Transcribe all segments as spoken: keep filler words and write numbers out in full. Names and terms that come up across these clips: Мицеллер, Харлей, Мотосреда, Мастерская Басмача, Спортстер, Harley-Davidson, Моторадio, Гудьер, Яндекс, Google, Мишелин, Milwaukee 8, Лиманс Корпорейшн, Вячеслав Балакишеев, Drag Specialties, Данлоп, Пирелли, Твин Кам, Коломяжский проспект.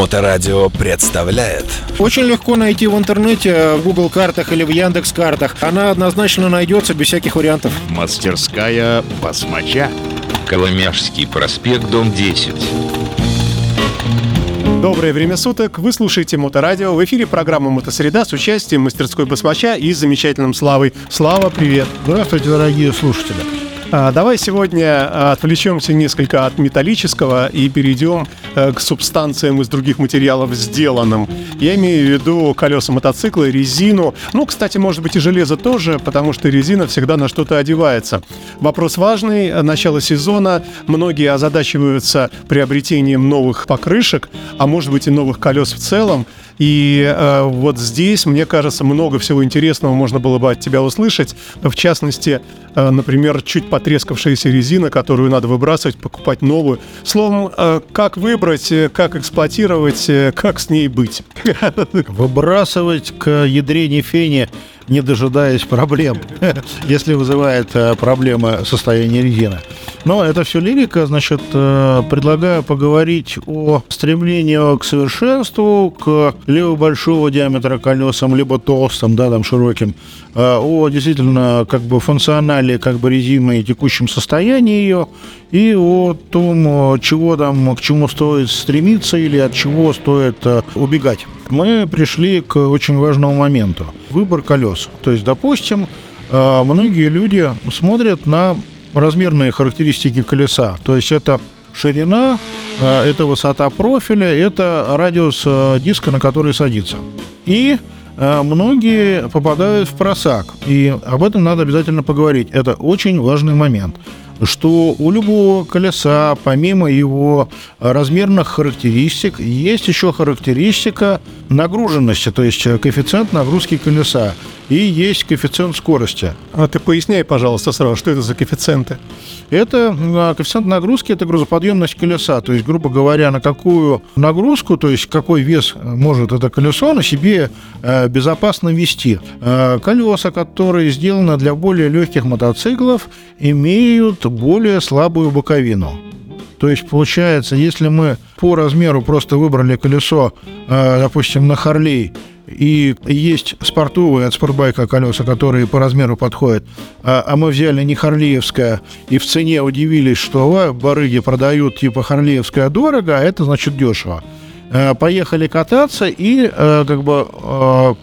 Моторадио представляет. Очень легко найти в интернете, в Google картах или в Яндекс картах. Она однозначно найдется без всяких вариантов. Мастерская Басмача. Коломяжский проспект, дом десять. Доброе время суток, вы слушаете Моторадио. В эфире программа «Мотосреда» с участием мастерской басмача и замечательным Славой. Слава, привет! Здравствуйте, дорогие слушатели! А, давай сегодня отвлечемся несколько от металлического и перейдем а, к субстанциям из других материалов сделанным. Я имею в виду колеса мотоцикла, резину. Ну, кстати, может быть и железо тоже, потому что резина всегда на что-то одевается. Вопрос важный. Начало сезона. Многие озадачиваются приобретением новых покрышек, а может быть и новых колес в целом. И э, вот здесь, мне кажется, много всего интересного можно было бы от тебя услышать. В частности, э, например, чуть потрескавшаяся резина, которую надо выбрасывать, покупать новую. Словом, э, как выбрать, как эксплуатировать, э, как с ней быть. Выбрасывать к ядрене фене, не дожидаясь проблем, если вызывает проблемы состояние резины. Но это все лирика. Значит, предлагаю поговорить о стремлении к совершенству, к либо большого диаметра колесам, либо толстым, да, там широким, о действительно как бы функционале как бы резины и текущем состоянии ее, и о том, чего там, к чему стоит стремиться или от чего стоит убегать. Мы пришли к очень важному моменту. Выбор колес. То есть, допустим, многие люди смотрят на размерные характеристики колеса. То есть это ширина, это высота профиля, это радиус диска, на который садится. И многие попадают в просак. И об этом надо обязательно поговорить. Это очень важный момент, что у любого колеса, помимо его размерных характеристик, есть еще характеристика нагруженности, то есть коэффициент нагрузки колеса, и есть коэффициент скорости. А ты поясняй, пожалуйста, сразу, что это за коэффициенты? Это коэффициент нагрузки, это грузоподъемность колеса, то есть, грубо говоря, на какую нагрузку, то есть какой вес может это колесо на себе безопасно вести. Колеса, которые сделаны для более легких мотоциклов, имеют более слабую боковину. То есть, получается, если мы по размеру просто выбрали колесо, допустим, на Харлей, и есть спортовые от спортбайка колеса, которые по размеру подходят, а, а мы взяли не харлеевское, и в цене удивились, что барыги продают типа харлеевское дорого, а это значит дешево. Поехали кататься и как бы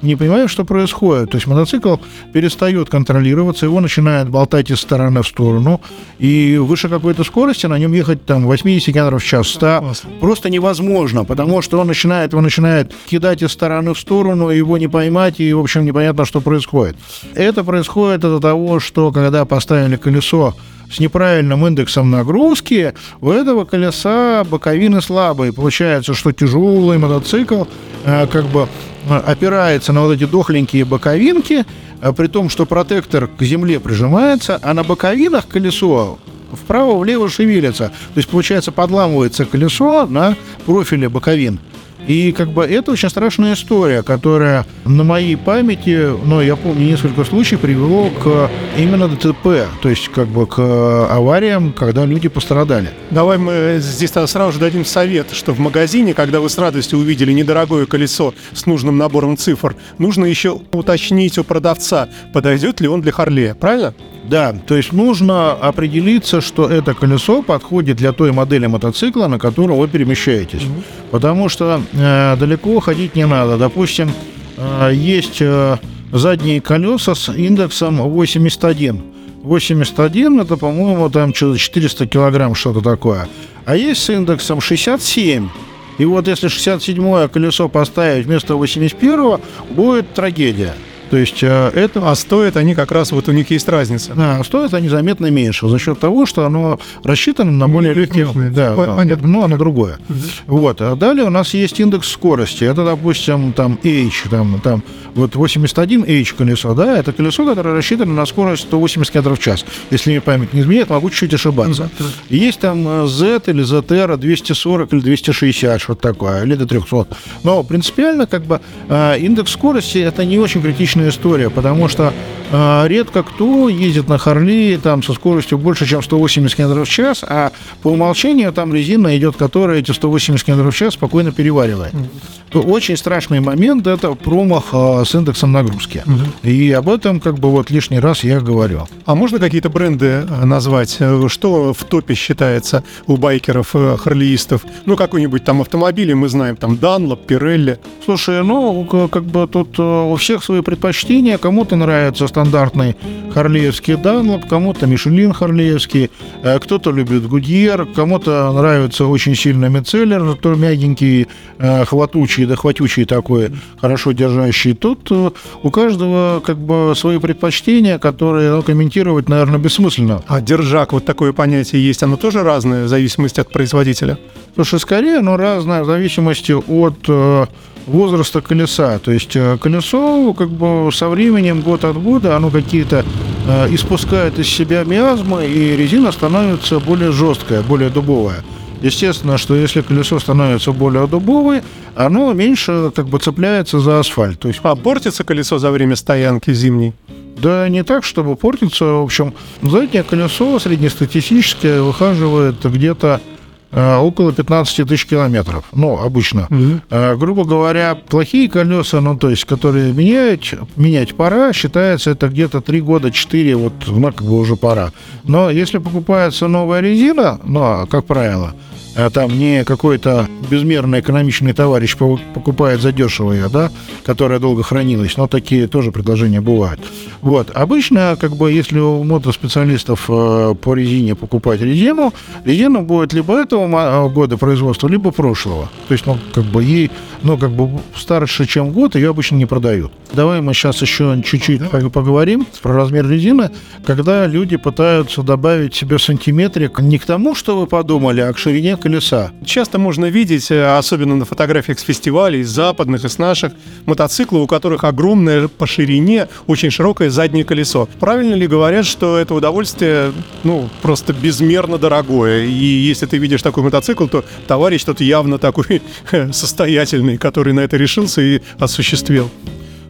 не понимаем, что происходит. То есть мотоцикл перестает контролироваться, его начинает болтать из стороны в сторону, и выше какой-то скорости на нем ехать там восемьдесят километров в час, сто просто невозможно, потому что он начинает, он начинает кидать из стороны в сторону, его не поймать, и в общем непонятно, что происходит. Это происходит из-за того, что когда поставили колесо с неправильным индексом нагрузки, у этого колеса боковины слабые. Получается, что тяжелый мотоцикл э, как бы опирается на вот эти дохленькие боковинки, э, при том, что протектор к земле прижимается, а на боковинах колесо вправо-влево шевелится. То есть, получается, подламывается колесо на профиле боковин. И как бы это очень страшная история, которая на моей памяти, ну, я помню несколько случаев, привело к именно ДТП, то есть как бы к авариям, когда люди пострадали. Давай мы здесь сразу же дадим совет, что в магазине, когда вы с радостью увидели недорогое колесо с нужным набором цифр, нужно еще уточнить у продавца, подойдет ли он для Харлея, правильно? Да, то есть нужно определиться, что это колесо подходит для той модели мотоцикла, на которую вы перемещаетесь. Mm-hmm. Потому что э, далеко ходить не надо. Допустим, э, есть э, задние колеса с индексом восемьдесят один. восемьдесят один это, по-моему, там что-то четыреста килограмм, что-то такое. А есть с индексом шестьдесят семь. И вот если шестьдесят седьмое колесо поставить вместо восемьдесят первого, будет трагедия. То есть это... А стоят они как раз, вот у них есть разница. Да, стоят они заметно меньше за счет того, что оно рассчитано на более легкие. Да, понятно. Но оно другое. Вот. А далее у нас есть индекс скорости. Это, допустим, там H, там, там вот восемьдесят один H колесо, да, это колесо, которое рассчитано на скорость сто восемьдесят километров в час. Если мне память не изменяет, могу чуть-чуть ошибаться. Есть там Z или зет эр двести сорок или двести шестьдесят, что-то такое, или до трехсот. Но принципиально, как бы, индекс скорости это не очень критично отличная история, потому что э, редко кто ездит на Харлее там со скоростью больше, чем сто восемьдесят километров в час, а по умолчанию там резина идет, которая эти сто восемьдесят километров в час спокойно переваривает. Mm-hmm. Очень страшный момент — это промах э, с индексом нагрузки. Mm-hmm. И об этом как бы вот лишний раз я говорил. А можно какие-то бренды назвать? Что в топе считается у байкеров, э, харлеистов? Ну, какой-нибудь там автомобиль, мы знаем, там Данлоп, Пирелли. Слушай, ну, как бы тут у всех свои предпочтения. Кому-то нравится стандартный харлеевский Данлоп, кому-то Мишелин харлеевский, кто-то любит Гудьер, кому-то нравится очень сильно Мицеллер, то мягенький, хватучий, да хватючий такой, хорошо держащий. Тут у каждого как бы свои предпочтения, которые, ну, комментировать, наверное, бессмысленно. А держак, вот такое понятие есть, оно тоже разное в зависимости от производителя? Слушай, скорее, но разное в зависимости от возраста колеса. То есть колесо как бы со временем, год от года, оно какие-то э, испускает из себя миазмы, и резина становится более жесткая, более дубовая. Естественно, что если колесо становится более дубовое, оно меньше как бы цепляется за асфальт. То есть... А портится колесо за время стоянки зимней? Да не так, чтобы портится. В общем, заднее колесо среднестатистически выхаживает где-то около пятнадцать тысяч километров, ну, обычно. Mm-hmm. а, грубо говоря, плохие колеса, ну, то есть, которые менять, менять пора, считается, это где-то три года, четыре, вот, ну, как бы уже пора. Но если покупается новая резина, ну, как правило, там не какой-то безмерно экономичный товарищ покупает задешево ее, да, которая долго хранилась, но такие тоже предложения бывают. Вот. Обычно, как бы, если у мотоспециалистов э, по резине покупать резину, резина будет либо этого года производства, либо прошлого. То есть, ну, как бы, ей, ну, как бы, старше, чем год, ее обычно не продают. Давай мы сейчас еще чуть-чуть поговорим про размер резины, когда люди пытаются добавить себе сантиметрик не к тому, что вы подумали, а к ширине колеса. Колеса. Часто можно видеть, особенно на фотографиях с фестивалей, из западных и с наших, мотоциклы, у которых огромное по ширине, очень широкое заднее колесо. Правильно ли говорят, что это удовольствие, ну, просто безмерно дорогое? И если ты видишь такой мотоцикл, то товарищ тот явно такой состоятельный, который на это решился и осуществил.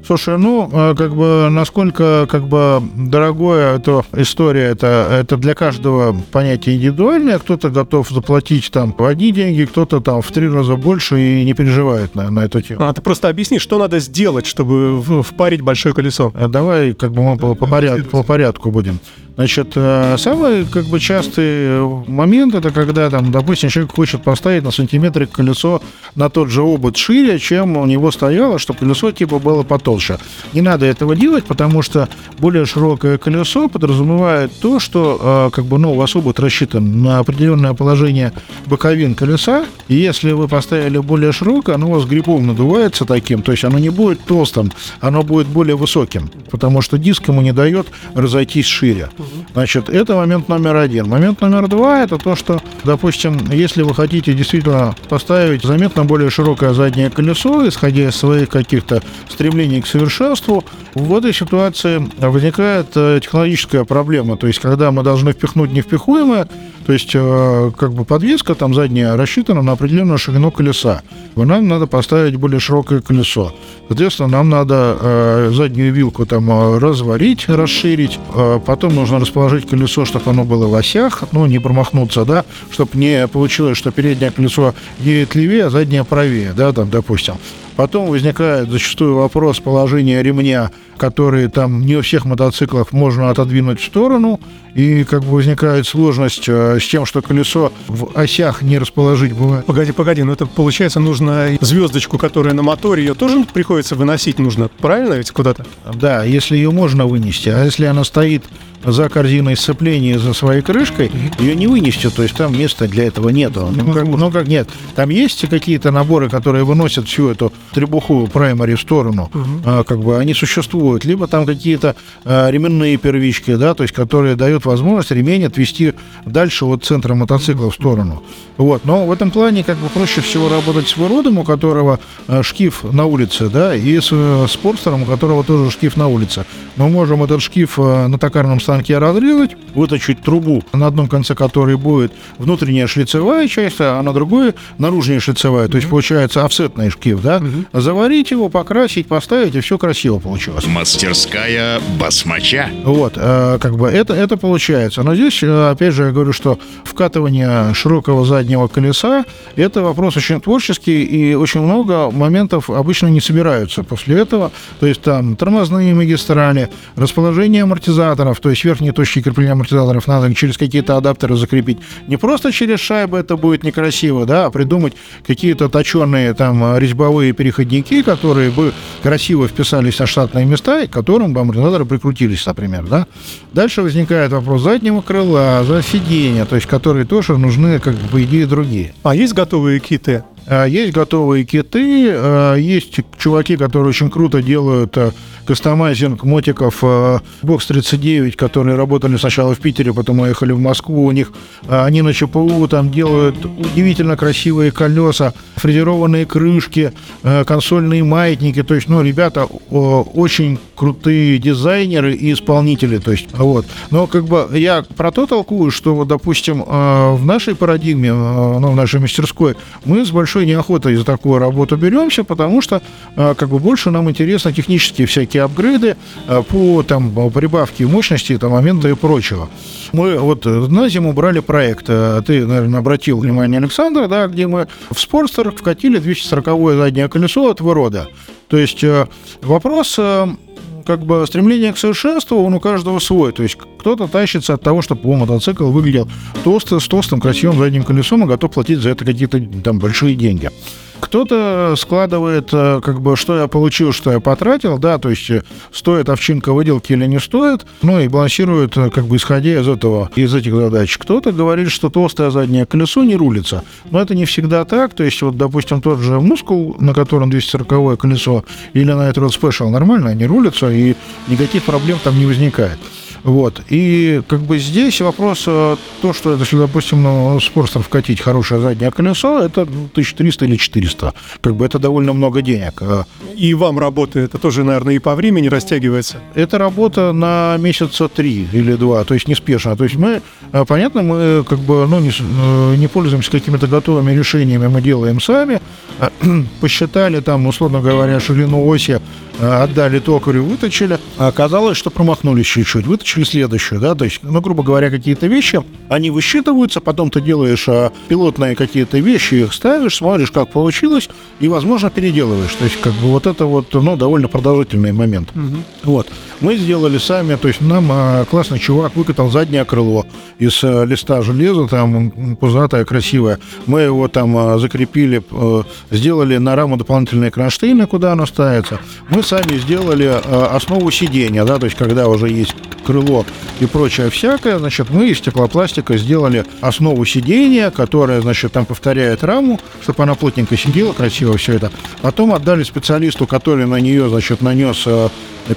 Слушай, ну, как бы, насколько, как бы, дорогая эта история, это, это для каждого понятие индивидуальное. Кто-то готов заплатить там по одни деньги, кто-то там в три раза больше и не переживает на, на эту тему. А ты просто объясни, что надо сделать, чтобы впарить большое колесо. Давай, как бы, мы по, по, порядку, по порядку будем. Значит, самый, как бы, частый момент — это когда, там, допустим, человек хочет поставить на сантиметрик колесо на тот же обод шире, чем у него стояло, чтобы колесо типа было потолще. Не надо этого делать, потому что более широкое колесо подразумевает то, что, как бы, ну, у вас обод рассчитан на определенное положение боковин колеса, и если вы поставили более широкое, оно у вас грибом надувается таким, то есть оно не будет толстым, оно будет более высоким, потому что диск ему не дает разойтись шире. Значит, это момент номер один. Момент номер два — это то, что, допустим, если вы хотите действительно поставить заметно более широкое заднее колесо, исходя из своих каких-то стремлений к совершенству, в этой ситуации возникает технологическая проблема. То есть, когда мы должны впихнуть невпихуемое, то есть, как бы, подвеска там задняя рассчитана на определенную ширину колеса. Нам надо поставить более широкое колесо. Соответственно, нам надо заднюю вилку там разварить, расширить, потом нужно расположить колесо, чтобы оно было в осях, ну, не промахнуться, да, чтобы не получилось, что переднее колесо едет левее, а заднее правее, да, там, допустим. Потом возникает зачастую вопрос положения ремня, который там не у всех мотоциклов можно отодвинуть в сторону, и, как бы, возникает сложность с тем, что колесо в осях не расположить бывает. Погоди, погоди, но это, получается, нужно звездочку, которая на моторе, ее тоже приходится выносить нужно, правильно ведь, куда-то? Да, если ее можно вынести, а если она стоит за корзиной сцепления, за своей крышкой, ее не вынести, то есть там места для этого нету. Ну, как, ну, как нет. Там есть какие-то наборы, которые выносят всю эту требуху праймари в сторону, uh-huh. а, как бы, они существуют. Либо там какие-то а, ременные первички, да, то есть, которые дают возможность ремень отвести дальше от центра мотоцикла в сторону. Вот. Но в этом плане, как бы, проще всего работать с выродом, у которого а, шкив на улице, да, и с а, спортстером, у которого тоже шкив на улице. Мы можем этот шкив а, на токарном штанги разрезать, выточить трубу, на одном конце которой будет внутренняя шлицевая часть, а на другой наружная шлицевая, mm-hmm. то есть получается офсетный шкив, да? Mm-hmm. Заварить его, покрасить, поставить, и все красиво получилось. Мастерская Басмача. Вот, э, как бы это, это получается. Но здесь, опять же, я говорю, что вкатывание широкого заднего колеса — это вопрос очень творческий, и очень много моментов обычно не собираются после этого. То есть там тормозные магистрали, расположение амортизаторов, то есть верхние точки крепления амортизаторов надо через какие-то адаптеры закрепить. Не просто через шайбы, это будет некрасиво, да, а придумать какие-то точеные там резьбовые переходники, которые бы красиво вписались на штатные места, и к которым бы амортизаторы прикрутились, например, да. Дальше возникает вопрос заднего крыла, за сиденья, то есть которые тоже нужны, как бы, по идее, другие. А есть готовые киты? Есть готовые киты, есть чуваки, которые очень круто делают кастомайзинг мотиков бокс тридцать девять, которые работали сначала в Питере, потом уехали в Москву. У них они на ЧПУ там делают удивительно красивые колеса, фрезерованные крышки, консольные маятники. То есть, ну, ребята очень крутые дизайнеры и исполнители. То есть, вот. Но как бы я про то толкую, что, допустим, в нашей парадигме, ну, в нашей мастерской, мы с большой неохотой за такую работу беремся, потому что как бы больше нам интересны технические всякие апгрейды по там прибавке мощности, там, момента и прочего. Мы вот на зиму брали проект, ты, наверное, обратил внимание, Александр, да, где мы в Спортстер вкатили двести сороковое заднее колесо от Верода. То есть вопрос... Как бы стремление к совершенству, он у каждого свой. То есть кто-то тащится от того, чтобы его мотоцикл выглядел толстым, с толстым, красивым задним колесом, и готов платить за это какие-то там большие деньги. Кто-то складывает, как бы, что я получил, что я потратил, да, то есть стоит овчинка выделки или не стоит, ну и балансирует, как бы, исходя из этого, из этих задач. Кто-то говорит, что толстое заднее колесо не рулится, но это не всегда так, то есть вот, допустим, тот же мускул, на котором двести сороковое колесо, или на этот Special нормально, они рулятся, и никаких проблем там не возникает. Вот, и как бы здесь вопрос, то, что это, допустим, ну, Спортстер вкатить хорошее заднее колесо, это тысяча триста или четыреста, как бы это довольно много денег. И вам работа, это тоже, наверное, и по времени растягивается? Это работа на месяца три или два, то есть неспешно, то есть мы, понятно, мы как бы, ну, не, не пользуемся какими-то готовыми решениями, мы делаем сами, посчитали там, условно говоря, ширину оси, отдали токарю, выточили, а оказалось, что промахнулись чуть-чуть, выточили следующую, да, то есть, ну, грубо говоря, какие-то вещи, они высчитываются, потом ты делаешь а, пилотные какие-то вещи, их ставишь, смотришь, как получилось, и, возможно, переделываешь, то есть, как бы, вот это вот, ну, довольно продолжительный момент, угу. Вот, мы сделали сами, то есть, нам а, классный чувак выкатал заднее крыло из а, листа железа, там, пузатое, красивое, мы его там а, закрепили, а, сделали на раму дополнительные кронштейны, куда оно ставится, мы сами сделали основу сидения, да, то есть когда уже есть крыло и прочее всякое, значит, мы из стеклопластика сделали основу сидения, которая, значит, там повторяет раму, чтобы она плотненько сидела, красиво все это. Потом отдали специалисту, который на нее, значит, нанес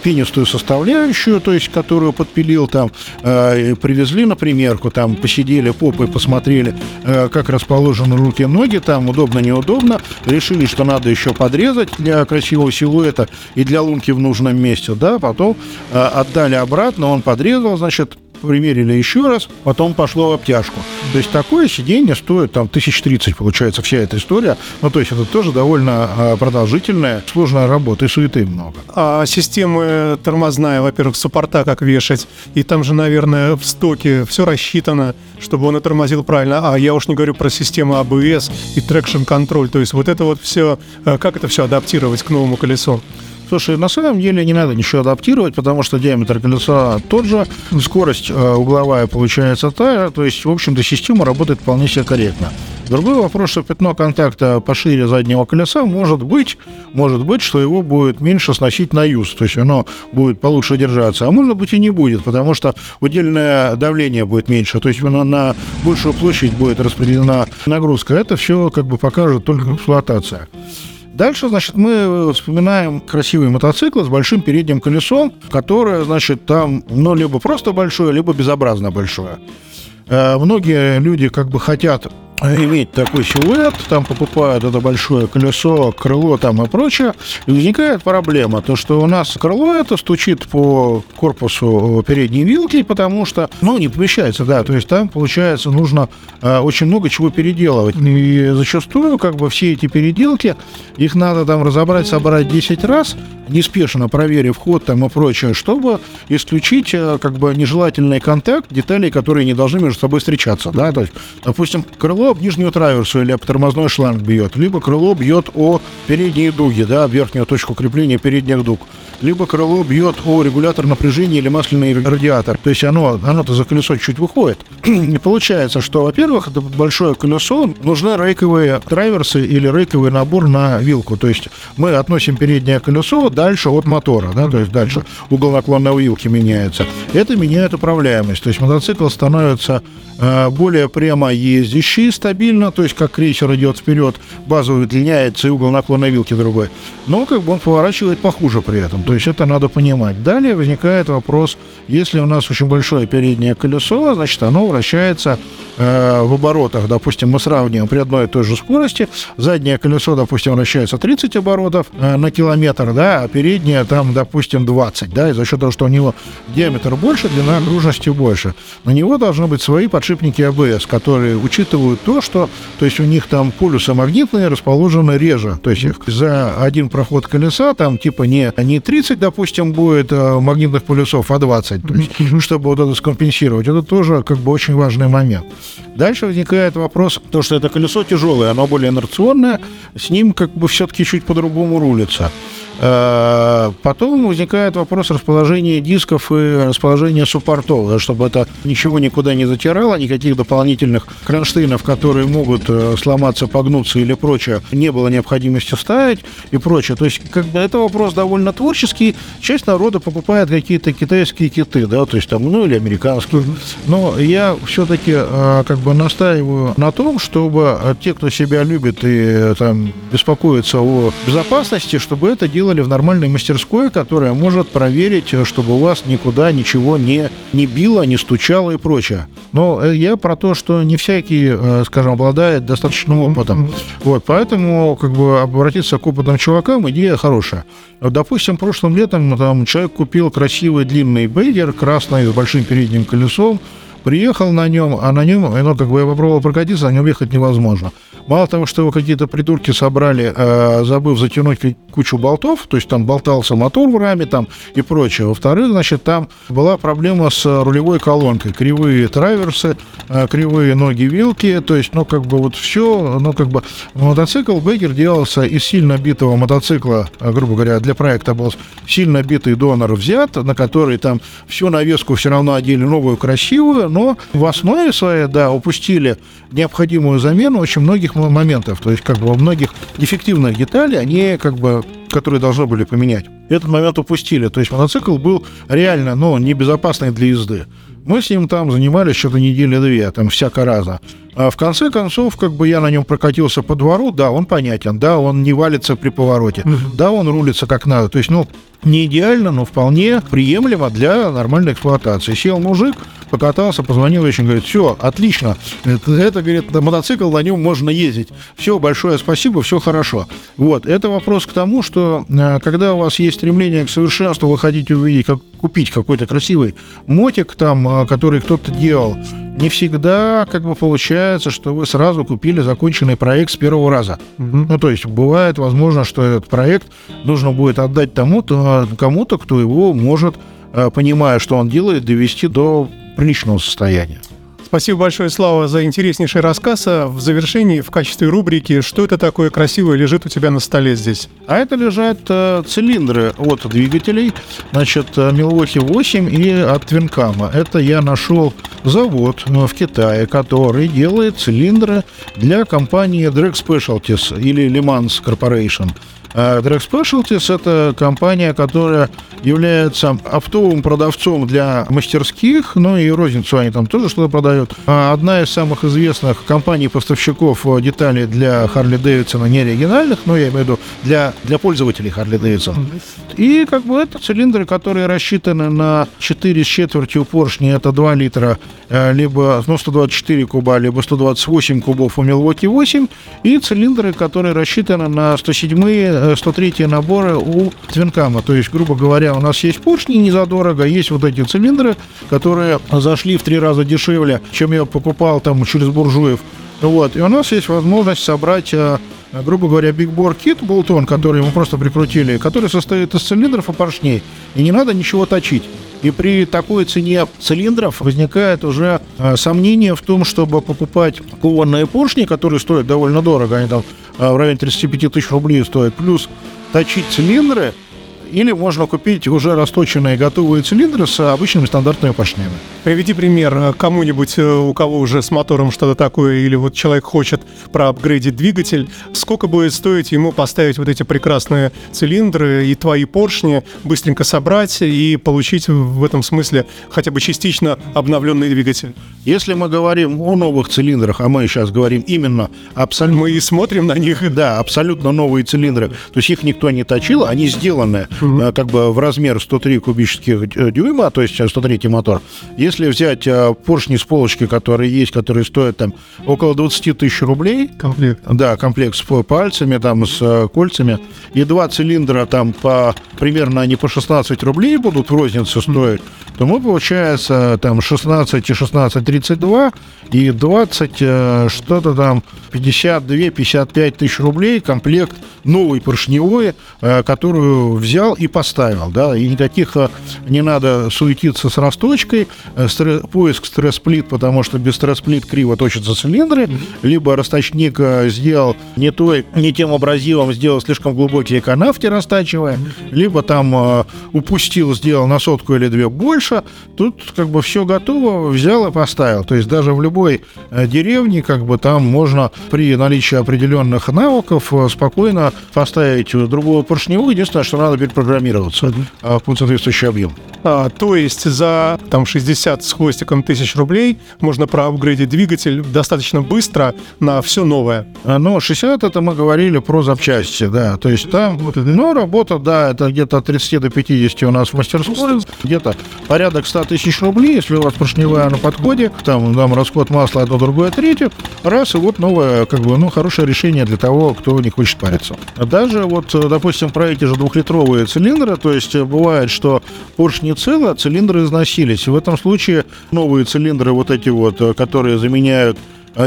пенистую составляющую, то есть которую подпилил там, э, привезли на примерку, там посидели попой, посмотрели, э, как расположены руки и ноги, там удобно-неудобно, решили, что надо еще подрезать для красивого силуэта и для лунки в нужном месте, да, потом э, отдали обратно, он подрезал, значит, примерили еще раз, потом пошло в обтяжку. То есть такое сиденье стоит там тысяча тридцать, получается, вся эта история. Ну, то есть это тоже довольно продолжительная, сложная работа, и суеты много. А системы тормозная, во-первых, суппорта как вешать, и там же, наверное, в стоке все рассчитано, чтобы он и тормозил правильно. А я уж не говорю про систему АБС и трекшн-контроль. То есть вот это вот все, как это все адаптировать к новому колесу? Слушай, на самом деле не надо ничего адаптировать, потому что диаметр колеса тот же, скорость угловая получается та же, то есть, в общем-то, система работает вполне себе корректно. Другой вопрос, что пятно контакта пошире заднего колеса, может быть, может быть, что его будет меньше сносить на юз, то есть оно будет получше держаться, а может быть и не будет, потому что удельное давление будет меньше, то есть оно на большую площадь будет распределена нагрузка. Это все как бы покажет только эксплуатация. Дальше, значит, мы вспоминаем красивый мотоцикл с большим передним колесом, которое, значит, там, ну, либо просто большое, либо безобразно большое. Многие люди как бы хотят иметь такой силуэт, там покупают это большое колесо, крыло там и прочее, и возникает проблема, то что у нас крыло это стучит по корпусу передней вилки, потому что, ну, не помещается, да, то есть там, получается, нужно э, очень много чего переделывать, и зачастую, как бы, все эти переделки, их надо там разобрать, собрать десять раз, неспешно проверив ход там и прочее, чтобы исключить, э, как бы, нежелательный контакт деталей, которые не должны между собой встречаться, да, то есть, допустим, крыло об нижнюю траверсу или об тормозной шланг бьет, либо крыло бьет о передние дуги, да, верхнюю точку крепления передних дуг, либо крыло бьет о регулятор напряжения или масляный радиатор. То есть оно, оно-то за колесо чуть выходит. И получается, что, во-первых, это большое колесо, нужны рейковые траверсы или рейковый набор на вилку. То есть мы относим переднее колесо дальше от мотора, да, то есть дальше угол наклона вилки меняется. Это меняет управляемость. То есть мотоцикл становится э, более прямо ездящий, стабильно, то есть как крейсер идет вперед, база удлиняется и угол наклона вилки другой. Но как бы он поворачивает похуже при этом. То есть это надо понимать. Далее возникает вопрос, если у нас очень большое переднее колесо, значит оно вращается э, в оборотах. Допустим, мы сравниваем при одной и той же скорости. Заднее колесо, допустим, вращается тридцать оборотов э, на километр, да, а переднее там, допустим, двадцать, да, и за счет того, что у него диаметр больше, длина окружности больше. На него должны быть свои подшипники АБС, которые учитывают то, что, то есть у них там полюсы магнитные расположены реже. То есть их за один проход колеса там типа не, не тридцать, допустим, будет магнитных полюсов, а двадцать, то есть, чтобы вот это скомпенсировать. Это тоже, как бы, очень важный момент. Дальше возникает вопрос, то, что это колесо тяжелое, оно более инерционное, с ним, как бы, все-таки чуть по-другому рулится. Потом возникает вопрос расположения дисков и расположения суппортов, да, чтобы это ничего никуда не затирало, никаких дополнительных кронштейнов, которые могут сломаться, погнуться или прочее, не было необходимости ставить и прочее. То есть, как бы, это вопрос довольно творческий. Часть народа покупает какие-то китайские киты, да, то есть там, ну, или американские. Но я все-таки, как бы, настаиваю на том, чтобы те, кто себя любит и там беспокоится о безопасности, чтобы это дело в нормальной мастерской, которая может проверить, чтобы у вас никуда ничего не, не било, не стучало и прочее. Но я про то, что не всякий, скажем, обладает достаточным опытом. Вот, поэтому, как бы, обратиться к опытным чувакам идея хорошая. Допустим, прошлым летом там человек купил красивый длинный бейдер, красный, с большим передним колесом, приехал на нем, а на нем, ну, как бы, я попробовал прокатиться, на нем ехать невозможно. Мало того, что его какие-то придурки собрали, э, забыв затянуть кучу болтов, то есть там болтался мотор в раме там и прочее. Во-вторых, значит, там была проблема с рулевой колонкой, кривые траверсы, э, кривые ноги вилки, то есть, ну, как бы, вот все, ну, как бы, мотоцикл Бейгер делался из сильно битого мотоцикла, грубо говоря, для проекта был сильно битый донор взят, на который там всю навеску все равно одели новую, красивую, но в основе своей, да, упустили необходимую замену очень многих моментов, то есть, как бы, во многих дефективных деталей, они, как бы, которые должны были поменять, этот момент упустили, то есть мотоцикл был реально, ну, небезопасный для езды. Мы с ним там занимались что-то недели-две, там всяко разно. А в конце концов, как бы, я на нем прокатился по двору, да, он понятен, да, он не валится при повороте, да, он рулится как надо, то есть, ну, не идеально, но вполне приемлемо для нормальной эксплуатации. Сел мужик, покатался, позвонил еще, говорит, все, отлично, это, это, говорит, мотоцикл, на нем можно ездить. Все, большое спасибо, все хорошо. Вот, это вопрос к тому, что когда у вас есть стремление к совершенству, вы хотите увидеть, как, купить какой-то красивый мотик там, который кто-то делал, не всегда, как бы, получается, что вы сразу купили законченный проект с первого раза. Mm-hmm. Ну, то есть, бывает, возможно, что этот проект нужно будет отдать тому-то, кому-то, кто его может, понимая, что он делает, довести до приличного состояния. Спасибо большое, Слава, за интереснейший рассказ. В завершении, в качестве рубрики, что это такое красивое лежит у тебя на столе здесь? А это лежат э, цилиндры от двигателей, значит, Милуоки восемь и от Твин Кама. Это я нашел завод в Китае, который делает цилиндры для компании Drag Specialties или Лиманс Корпорейшн. Drag Specialties — это компания, которая является оптовым продавцом для мастерских, но и розницу они там тоже что-то продают. Одна из самых известных компаний-поставщиков деталей для Harley-Davidson, не оригинальных, но я имею в виду для, для пользователей Harley-Davidson. И как бы это цилиндры, которые рассчитаны на четыре с четвертью поршни, это два литра, либо ну, сто двадцать четыре куба, либо сто двадцать восемь кубов у Milwaukee восемь, и цилиндры, которые рассчитаны на сто седьмые, сто третьи наборы у Твин Кама. То есть, грубо говоря, у нас есть поршни незадорого, есть вот эти цилиндры, которые зашли в три раза дешевле, чем я покупал там через буржуев. Вот. И у нас есть возможность собрать, грубо говоря, Big Bore Kit, болтон, который мы просто прикрутили, который состоит из цилиндров и поршней, и не надо ничего точить. И при такой цене цилиндров возникает уже э, сомнение в том, чтобы покупать кованные поршни, которые стоят довольно дорого, они там э, в районе тридцать пять тысяч рублей стоят, плюс точить цилиндры, или можно купить уже расточенные готовые цилиндры с обычными стандартными поршнями. Приведи пример кому-нибудь, у кого уже с мотором что-то такое, или вот человек хочет проапгрейдить двигатель. Сколько будет стоить ему поставить вот эти прекрасные цилиндры и твои поршни, быстренько собрать и получить в этом смысле хотя бы частично обновленный двигатель? Если мы говорим о новых цилиндрах, а мы сейчас говорим именно абсолютно... Мы и смотрим на них. Да, абсолютно новые цилиндры. То есть их никто не точил, они сделаны mm-hmm. как бы в размер сто три кубических дюйма, то есть сто третий мотор. Если взять а, поршни с полочки, которые есть, которые стоят там около двадцать тысяч рублей. Комплект. Да, комплект с пальцами, там, с а, кольцами. И два цилиндра там по, примерно они по шестнадцать рублей будут в рознице стоить, mm-hmm. то мы, получается, там шестнадцать и шестнадцать тридцать два и двадцать, а, что-то там пятьдесят две — пятьдесят пять тысяч рублей комплект новый поршневой, а, которую взял и поставил, да, и никаких а, не надо суетиться с расточкой, Стресс, поиск стресс-плит, потому что без стресс-плит криво точатся цилиндры, либо расточник сделал не, той, не тем абразивом, сделал слишком глубокие канавки, растачивая, либо там э, упустил, сделал на сотку или две больше. Тут как бы все готово, взял и поставил. То есть даже в любой э, деревне как бы там можно при наличии определенных навыков э, спокойно поставить другого поршневого. Единственное, что надо перепрограммироваться э, в соответствующий объем. А, то есть за там, шестьдесят с хвостиком тысяч рублей можно проапгрейдить двигатель достаточно быстро на все новое. Ну, шестьдесят это мы говорили про запчасти, да. То есть там, ну, работа, да, это где-то от тридцати до пятидесяти у нас в мастерской, где-то порядок ста тысяч рублей, если у вас поршневая на подходе, там, там расход масла одно, другое, третье, раз, и вот новое, как бы, ну, хорошее решение для того, кто не хочет париться. Даже вот, допустим, про эти же двухлитровые цилиндры, то есть бывает, что поршни целы, а цилиндры износились. В этом случае новые цилиндры, вот эти вот, которые заменяют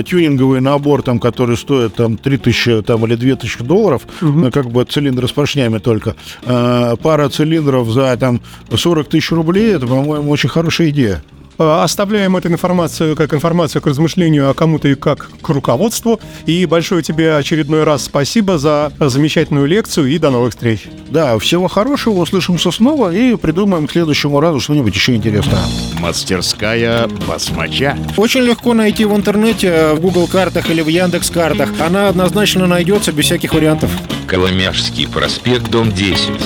тюнинговый набор, там, который стоит там, три тысячи или две тысячи долларов, угу. как бы цилиндры с поршнями только, а, пара цилиндров за там, сорок тысяч рублей, это, по-моему, очень хорошая идея. Оставляем эту информацию как информацию к размышлению о кому-то и как к руководству. И большое тебе очередной раз спасибо за замечательную лекцию и до новых встреч. Да, всего хорошего, услышимся снова и придумаем к следующему разу что-нибудь еще интересное. Мастерская Басмача. Очень легко найти в интернете, в Google картах или в Яндекс.Картах. Она однозначно найдется без всяких вариантов. Коломяжский проспект, дом десять.